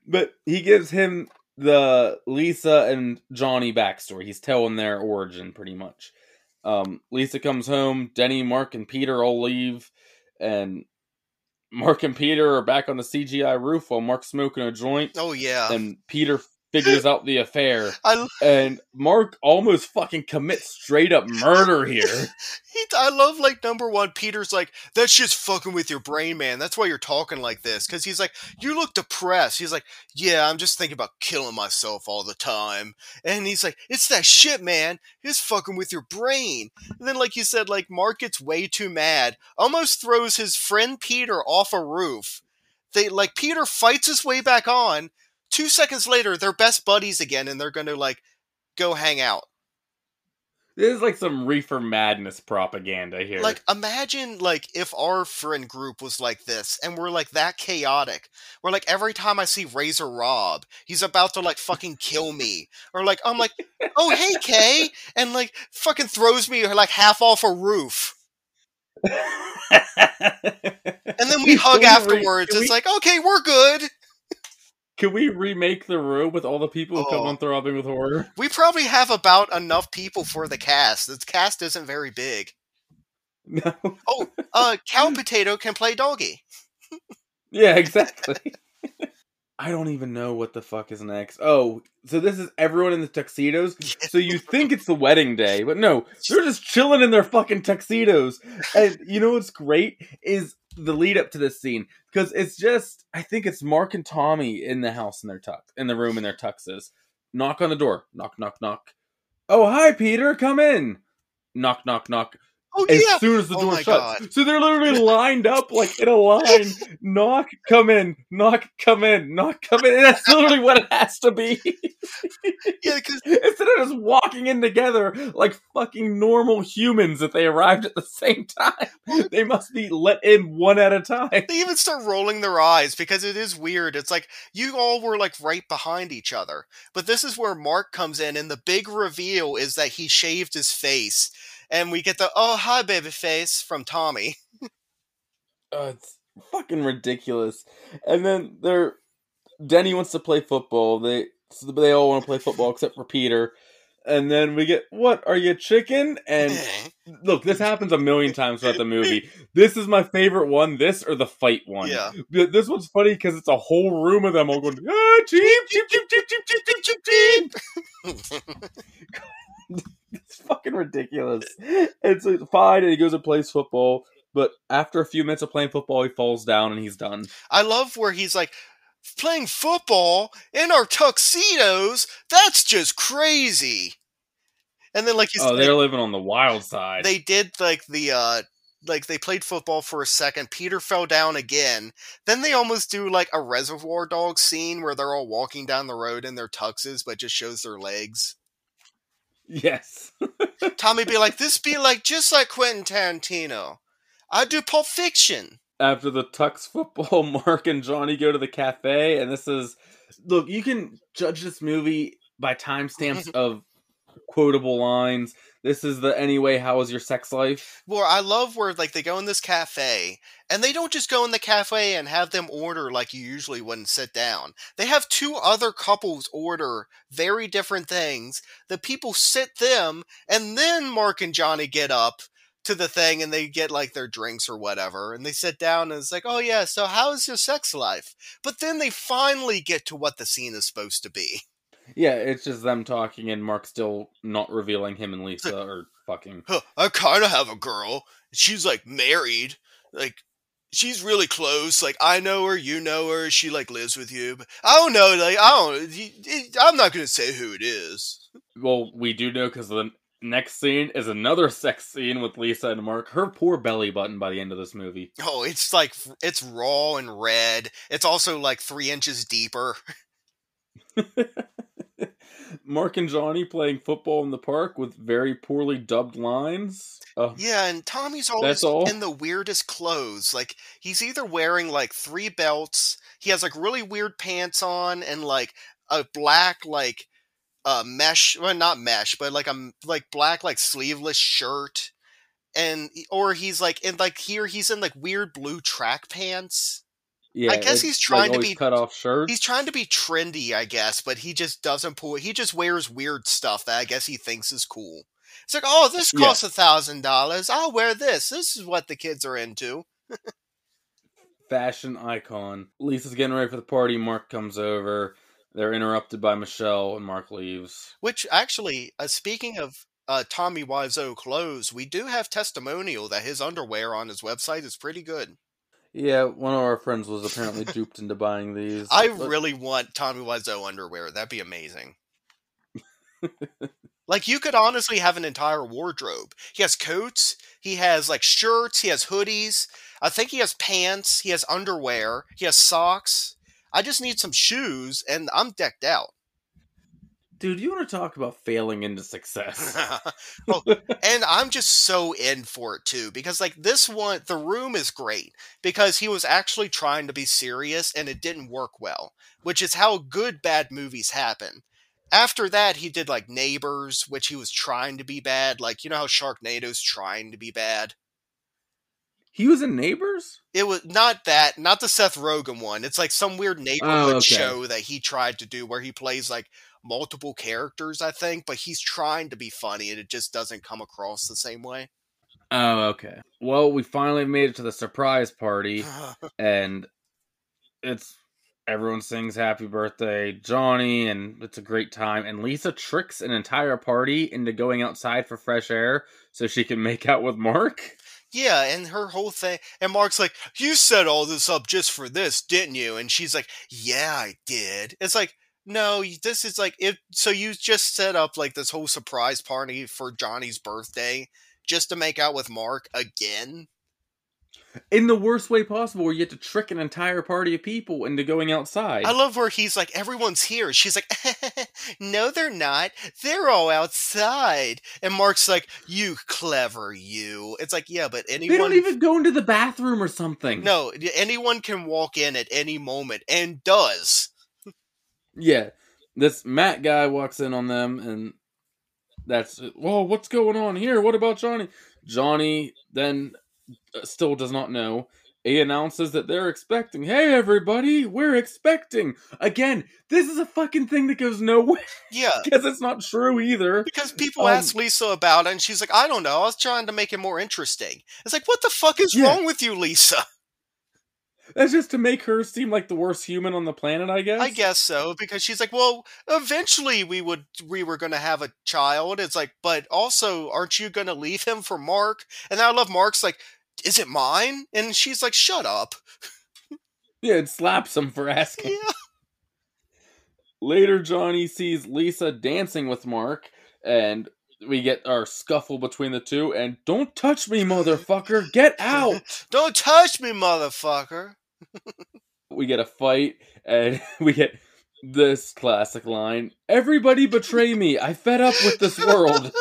But he gives him the Lisa and Johnny backstory. He's telling their origin, pretty much. Lisa comes home, Denny, Mark, and Peter all leave, and Mark and Peter are back on the CGI roof while Mark's smoking a joint. Oh, yeah. And Peter figures out the affair, and Mark almost fucking commits straight up murder here. I love, like, number one, Peter's like, that's just fucking with your brain, man. That's why you're talking like this. Because he's like, you look depressed. He's like, yeah, I'm just thinking about killing myself all the time. And he's like, it's that shit, man. It's fucking with your brain. And then, like you said, like, Mark gets way too mad. Almost throws his friend Peter off a roof. They, like, Peter fights his way back on. 2 seconds later, they're best buddies again, and they're going to, like, go hang out. This is like some reefer madness propaganda here. Like, imagine, like, if our friend group was like this, and we're, like, that chaotic. We're, like, every time I see Razor Rob, he's about to, like, fucking kill me. Or, like, I'm like, oh, hey, Kay! And, like, fucking throws me, like, half off a roof. And then we hug afterwards. It's like, okay, we're good! Can we remake The Room with all the people who come on Throbbing with Horror? We probably have about enough people for the cast. The cast isn't very big. No. Cow Potato can play Doggy. Yeah, exactly. I don't even know what the fuck is next. Oh, so this is everyone in the tuxedos? So you think it's the wedding day, but no, they're just chilling in their fucking tuxedos. And you know what's great is the lead up to this scene, because it's just, I think it's Mark and Tommy in the house in their tux, in the room in their tuxes. Knock on the door. Knock, knock, knock. Oh, hi, Peter. Come in. Knock, knock, knock. Oh, as soon as the door shuts. God. So they're literally lined up, like, in a line. Knock, come in. Knock, come in. Knock, come in. And that's literally what it has to be. Yeah, because instead of just walking in together like fucking normal humans, if they arrived at the same time, they must be let in one at a time. They even start rolling their eyes, because it is weird. It's like, you all were, like, right behind each other. But this is where Mark comes in, and the big reveal is that he shaved his face. And we get the, oh, hi, baby face, from Tommy. Oh, it's fucking ridiculous. And then Denny wants to play football. They all want to play football except for Peter. And then we get, what, are you chicken? And look, this happens a million times throughout the movie. This is my favorite one. This or the fight one. Yeah. This one's funny because it's a whole room of them all going, ah, cheep, cheep, cheep, cheep, cheep, cheep, cheep, cheep, cheep. It's fucking ridiculous. It's fine, and he goes and plays football, but after a few minutes of playing football, he falls down and he's done. I love where he's like, playing football in our tuxedos? That's just crazy. And then, like, they're living on the wild side. They did, like, the they played football for a second. Peter fell down again. Then they almost do, like, a Reservoir Dogs scene where they're all walking down the road in their tuxes, but just shows their legs. Yes. Tommy be like, this be like, just like Quentin Tarantino. I do Pulp Fiction. After the tux football, Mark and Johnny go to the cafe, and this is, look, you can judge this movie by timestamps of quotable lines. This is the, anyway, how is your sex life? Well, I love where, like, they go in this cafe, and they don't just go in the cafe and have them order like you usually wouldn't sit down. They have two other couples order very different things. The people sit them, and then Mark and Johnny get up to the thing, and they get, like, their drinks or whatever, and they sit down, and it's like, oh yeah, so how is your sex life? But then they finally get to what the scene is supposed to be. Yeah, it's just them talking and Mark still not revealing him and Lisa are fucking. I kind of have a girl. She's, like, married. Like, she's really close. Like, I know her, you know her. She, like, lives with you. But I don't know. Like, I'm not going to say who it is. Well, we do know, because the next scene is another sex scene with Lisa and Mark. Her poor belly button by the end of this movie. Oh, it's, like, it's raw and red. It's also, like, 3 inches deeper. Mark and Johnny playing football in the park with very poorly dubbed lines. Yeah, and Tommy's always in the weirdest clothes. Like, he's either wearing, like, 3 belts, he has, like, really weird pants on, and, like, a black, like, mesh, well, not mesh, but, like, a, like, black, like, sleeveless shirt, and, or he's, like, in, like, here, he's in, like, weird blue track pants. Yeah, I guess he's trying, like, to be cut off shirts. He's trying to be trendy, I guess, but he just doesn't pull. He just wears weird stuff that I guess he thinks is cool. It's like, oh, this costs $1,000. I'll wear this. This is what the kids are into. Fashion icon. Lisa's getting ready for the party. Mark comes over. They're interrupted by Michelle, and Mark leaves. Which actually, speaking of Tommy Wiseau clothes, we do have testimonial that his underwear on his website is pretty good. Yeah, one of our friends was apparently duped into buying these. I really want Tommy Wiseau underwear. That'd be amazing. Like, you could honestly have an entire wardrobe. He has coats, he has, like, shirts, he has hoodies. I think he has pants, he has underwear, he has socks. I just need some shoes, and I'm decked out. Dude, you want to talk about failing into success. Oh, and I'm just so in for it, too. Because, like, this one, The Room is great. Because he was actually trying to be serious, and it didn't work well. Which is how good bad movies happen. After that, he did, like, Neighbors, which he was trying to be bad. Like, you know how Sharknado's trying to be bad? He was in Neighbors? It was not that, not the Seth Rogen one. It's, like, some weird neighborhood show that he tried to do where he plays, like, multiple characters, I think, but he's trying to be funny and it just doesn't come across the same way. Oh, okay. Well, we finally made it to the surprise party and it's everyone sings happy birthday, Johnny, and it's a great time. And Lisa tricks an entire party into going outside for fresh air so she can make out with Mark. Yeah, and her whole thing, and Mark's like, you set all this up just for this, didn't you? And she's like, yeah, I did. It's like, no, this is like it. So you just set up like this whole surprise party for Johnny's birthday just to make out with Mark again, in the worst way possible, where you have to trick an entire party of people into going outside. I love where he's like, everyone's here. She's like, no, they're not. They're all outside. And Mark's like, you clever you. It's like, yeah, but anyone... They don't even go into the bathroom or something. No, anyone can walk in at any moment and does. Yeah, this Matt guy walks in on them, and that's, whoa, what's going on here? What about Johnny? Johnny then still does not know. He announces that they're expecting. Hey, everybody, we're expecting. Again, this is a fucking thing that goes nowhere. Yeah. Because it's not true either. Because people ask Lisa about it, and she's like, I don't know, I was trying to make it more interesting. It's like, what the fuck is wrong with you, Lisa? That's just to make her seem like the worst human on the planet, I guess. I guess so, because she's like, well, eventually we were going to have a child. It's like, but also, aren't you going to leave him for Mark? And I love Mark's like, is it mine? And she's like, shut up. Yeah, it slaps him for asking. Yeah. Later, Johnny sees Lisa dancing with Mark, and we get our scuffle between the two, and don't touch me, motherfucker! Get out! Don't touch me, motherfucker! We get a fight, and we get this classic line, everybody betray me, I fed up with this world.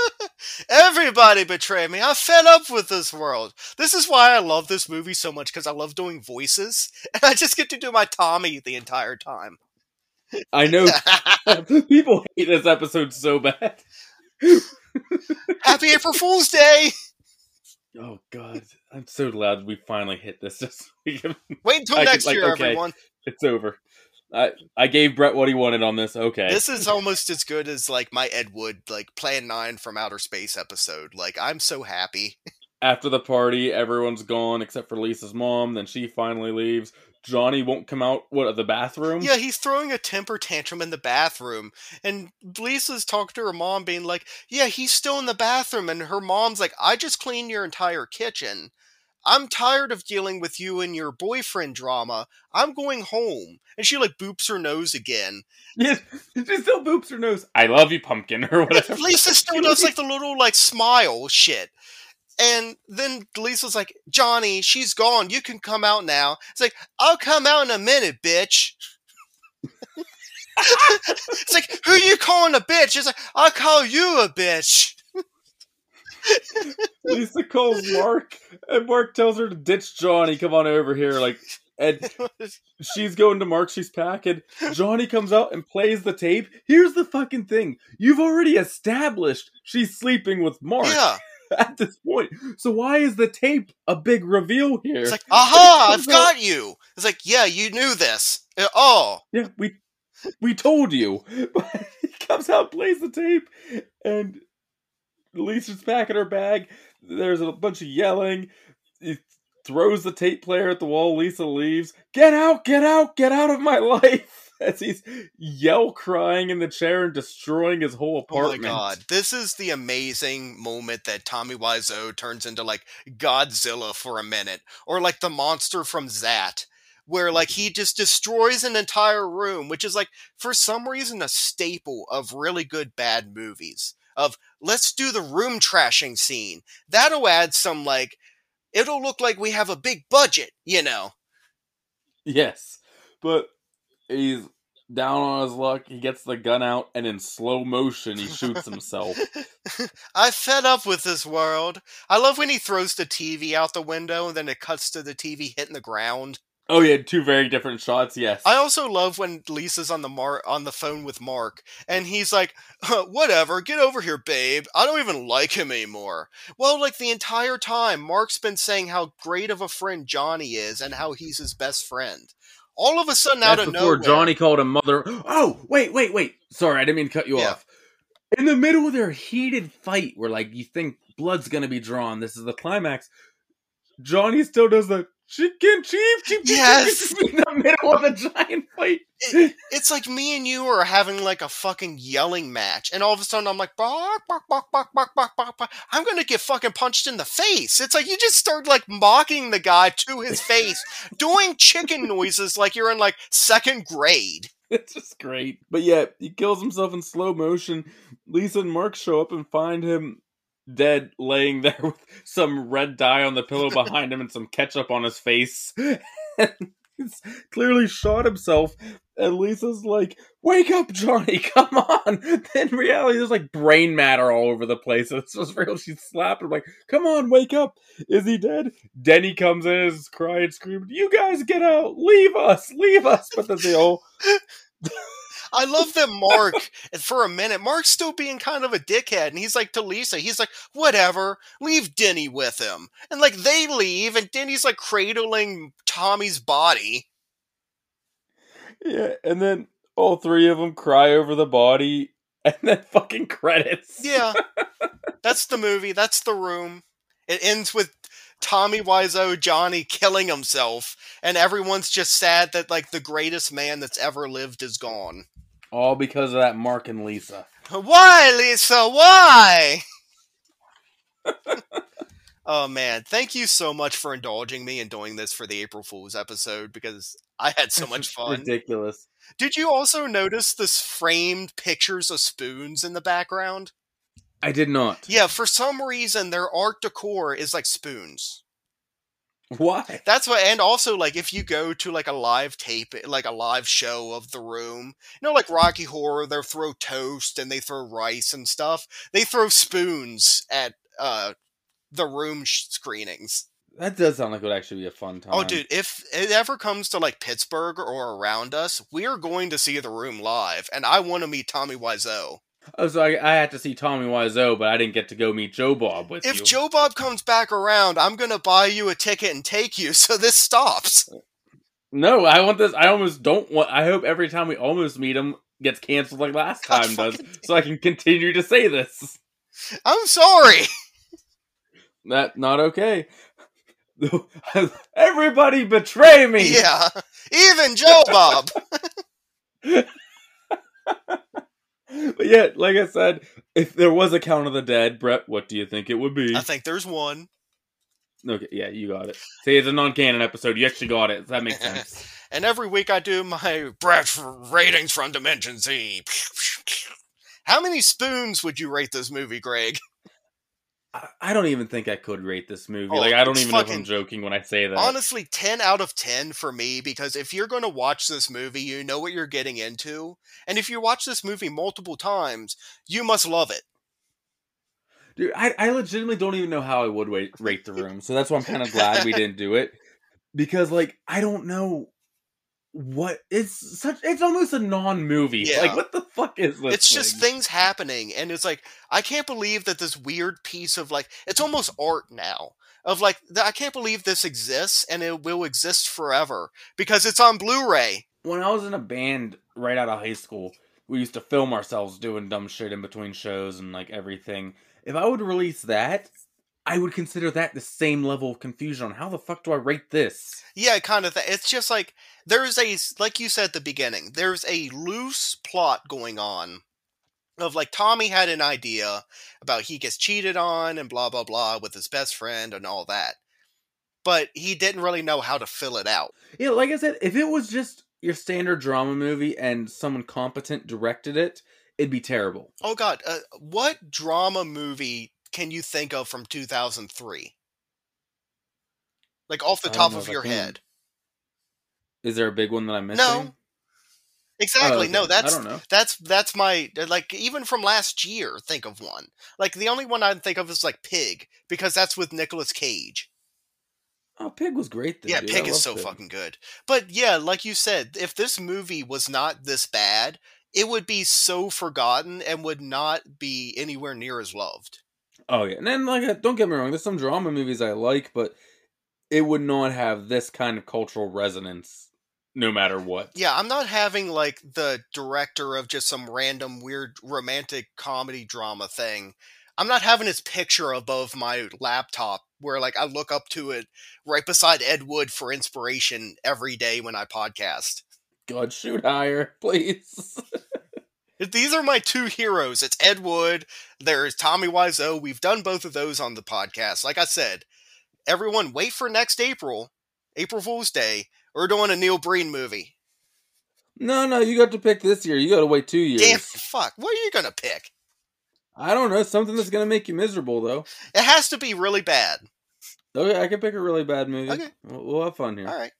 Everybody betray me, I fed up with this world. This is why I love this movie so much, because I love doing voices, and I just get to do my Tommy the entire time. I know. People hate this episode so bad. Happy April Fool's Day! Oh god, I'm so glad we finally hit this week. Wait until next year, okay, everyone. It's over. I gave Brett what he wanted on this, okay. This is almost as good as like my Ed Wood, like Plan 9 from Outer Space episode. Like, I'm so happy. After the party, everyone's gone except for Lisa's mom, then she finally leaves. Johnny won't come out, of the bathroom? Yeah, he's throwing a temper tantrum in the bathroom, and Lisa's talking to her mom being like, yeah, he's still in the bathroom, and her mom's like, I just cleaned your entire kitchen. I'm tired of dealing with you and your boyfriend drama. I'm going home. And she, like, boops her nose again. Yes, she still boops her nose. I love you, pumpkin, or whatever. Lisa still does, like, the little, like, smile shit. And then Lisa's like, Johnny, she's gone. You can come out now. It's like, I'll come out in a minute, bitch. It's like, who you calling a bitch? It's like, I'll call you a bitch. Lisa calls Mark, and Mark tells her to ditch Johnny. Come on over here. Like, and she's going to Mark. She's packing. Johnny comes out and plays the tape. Here's the fucking thing. You've already established she's sleeping with Mark. Yeah. At this point. So why is the tape a big reveal here? It's like, aha, I've got you. It's like, yeah, you knew this. Oh. Yeah, we told you. But he comes out, plays the tape, and Lisa's packing her bag. There's a bunch of yelling. He throws the tape player at the wall. Lisa leaves. Get out of my life. as he's yell crying in the chair and destroying his whole apartment. Oh my god. This is the amazing moment that Tommy Wiseau turns into like Godzilla for a minute, or like the monster from Zat, where like he just destroys an entire room, which is like for some reason a staple of really good bad movies. Of let's do the room trashing scene. That'll add some like it'll look like we have a big budget, you know. Yes. But he's down on his luck. He gets the gun out, and in slow motion, he shoots himself. I fed up with this world. I love when he throws the TV out the window, and then it cuts to the TV hitting the ground. Oh, yeah, two very different shots, yes. I also love when Lisa's on the phone with Mark, and he's like, whatever, get over here, babe. I don't even like him anymore. Well, like, the entire time, Mark's been saying how great of a friend Johnny is and how he's his best friend. All of a sudden, out of nowhere... Johnny called him mother... Oh, wait. Sorry, I didn't mean to cut you off. In the middle of their heated fight, where, like, you think blood's gonna be drawn, this is the climax, Johnny still does the... Chicken, in the middle of a giant fight. It's like me and you are having like a fucking yelling match, and all of a sudden I'm like, bark, bark, bark, bark, bark, bark, bark, bark. I'm gonna get fucking punched in the face. It's like you just start like mocking the guy to his face, doing chicken noises like you're in like second grade. It's just great. But yeah, he kills himself in slow motion. Lisa and Mark show up and find him dead, laying there with some red dye on the pillow behind him and some ketchup on his face. And he's clearly shot himself. And Lisa's like, wake up, Johnny, come on. In reality, there's like brain matter all over the place. So this was real. She slapped him like, come on, wake up. Is he dead? Denny comes in and is crying, screaming, you guys get out. Leave us. But then they all... I love that Mark, for a minute, Mark's still being kind of a dickhead, and he's like to Lisa, he's like, whatever, leave Denny with him. And like, they leave, and Denny's like cradling Tommy's body. Yeah, and then all three of them cry over the body, and then fucking credits. Yeah, that's the movie, that's The Room. It ends with Tommy Wiseau, Johnny killing himself, and everyone's just sad that like the greatest man that's ever lived is gone. All because of that Mark and Lisa. Why, Lisa? Why? Oh man, thank you so much for indulging me in doing this for the April Fool's episode because I had so much fun. Ridiculous. Did you also notice this framed pictures of spoons in the background? I did not. Yeah, for some reason, their art decor is like spoons. Why? That's what, and also, like, if you go to, like, a live tape, like, a live show of The Room, you know, like, Rocky Horror, they throw toast, and they throw rice and stuff. They throw spoons at The Room screenings. That does sound like it would actually be a fun time. Oh, dude, if it ever comes to, like, Pittsburgh or around us, we're going to see The Room live, and I want to meet Tommy Wiseau. Oh, so I had to see Tommy Wiseau, but I didn't get to go meet Joe Bob with you. If Joe Bob comes back around, I'm going to buy you a ticket and take you, so this stops. No, I want this. I almost don't want... I hope every time we almost meet him gets canceled like last time does, so I can continue to say this. I'm sorry. That's not okay. Everybody betray me! Yeah, even Joe Bob! But yeah, like I said, if there was a Count of the Dead, Brett, what do you think it would be? I think there's one. Okay, yeah, you got it. See, it's a non-canon episode. You actually got it. That makes sense. And every week I do my Brett ratings from Dimension Z. How many spoons would you rate this movie, Greg? I don't even think I could rate this movie. Oh, like, I don't even know if I'm joking when I say that. Honestly, 10 out of 10 for me, because if you're going to watch this movie, you know what you're getting into. And if you watch this movie multiple times, you must love it. Dude, I legitimately don't even know how I would rate The Room. So that's why I'm kind of glad we didn't do it. Because, like, I don't know what... It's almost a non-movie. Yeah. Like, what the fuck is this It's thing? Just things happening, and it's like... I can't believe that this weird piece of, like, it's almost art now, of, like, I can't believe this exists, and it will exist forever, because it's on Blu-ray. When I was in a band right out of high school, we used to film ourselves doing dumb shit in between shows and, like, everything. If I would release that, I would consider that the same level of confusion on how the fuck do I rate this? Yeah, kind of. It's just like, there's a, like you said at the beginning, there's a loose plot going on of like Tommy had an idea about he gets cheated on and blah, blah, blah with his best friend and all that. But he didn't really know how to fill it out. Yeah, like I said, if it was just your standard drama movie and someone competent directed it, it'd be terrible. Oh God, what drama movie can you think of from 2003? Like off the top of your head. Is there a big one that I'm missing? No. Exactly. Oh, okay. No, that's, I don't know. That's my, like, even from last year, think of one. Like the only one I think of is like Pig, because that's with Nicolas Cage. Oh, Pig was great, though. Yeah, dude. Pig is so fucking good. But yeah, like you said, if this movie was not this bad, it would be so forgotten and would not be anywhere near as loved. Oh, yeah. And then, like, don't get me wrong, there's some drama movies I like, but it would not have this kind of cultural resonance no matter what. Yeah, I'm not having, like, the director of just some random weird romantic comedy drama thing. I'm not having his picture above my laptop where, like, I look up to it right beside Ed Wood for inspiration every day when I podcast. God, shoot higher, please. These are my two heroes. It's Ed Wood. There's Tommy Wiseau. We've done both of those on the podcast. Like I said, everyone wait for next April, April Fool's Day. We're doing a Neil Breen movie. No, you got to pick this year. You got to wait 2 years. Damn, fuck. What are you going to pick? I don't know. Something that's going to make you miserable, though. It has to be really bad. Okay, I can pick a really bad movie. Okay. We'll have fun here. All right.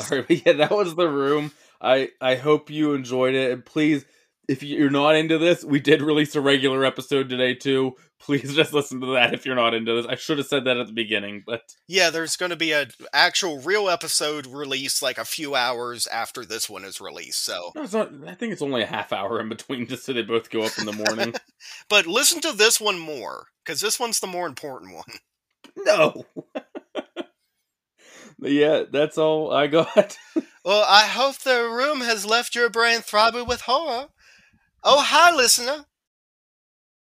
Sorry, but yeah, that was The Room. I hope you enjoyed it, and please, if you're not into this, we did release a regular episode today too. Please just listen to that if you're not into this. I should have said that at the beginning, but yeah, there's going to be an actual real episode released like a few hours after this one is released. So no, it's not. I think it's only a half hour in between, just so they both go up in the morning. But listen to this one more, because this one's the more important one. No. Yeah, that's all I got. Well, I hope The Room has left your brain throbbing with horror. Oh, hi, listener.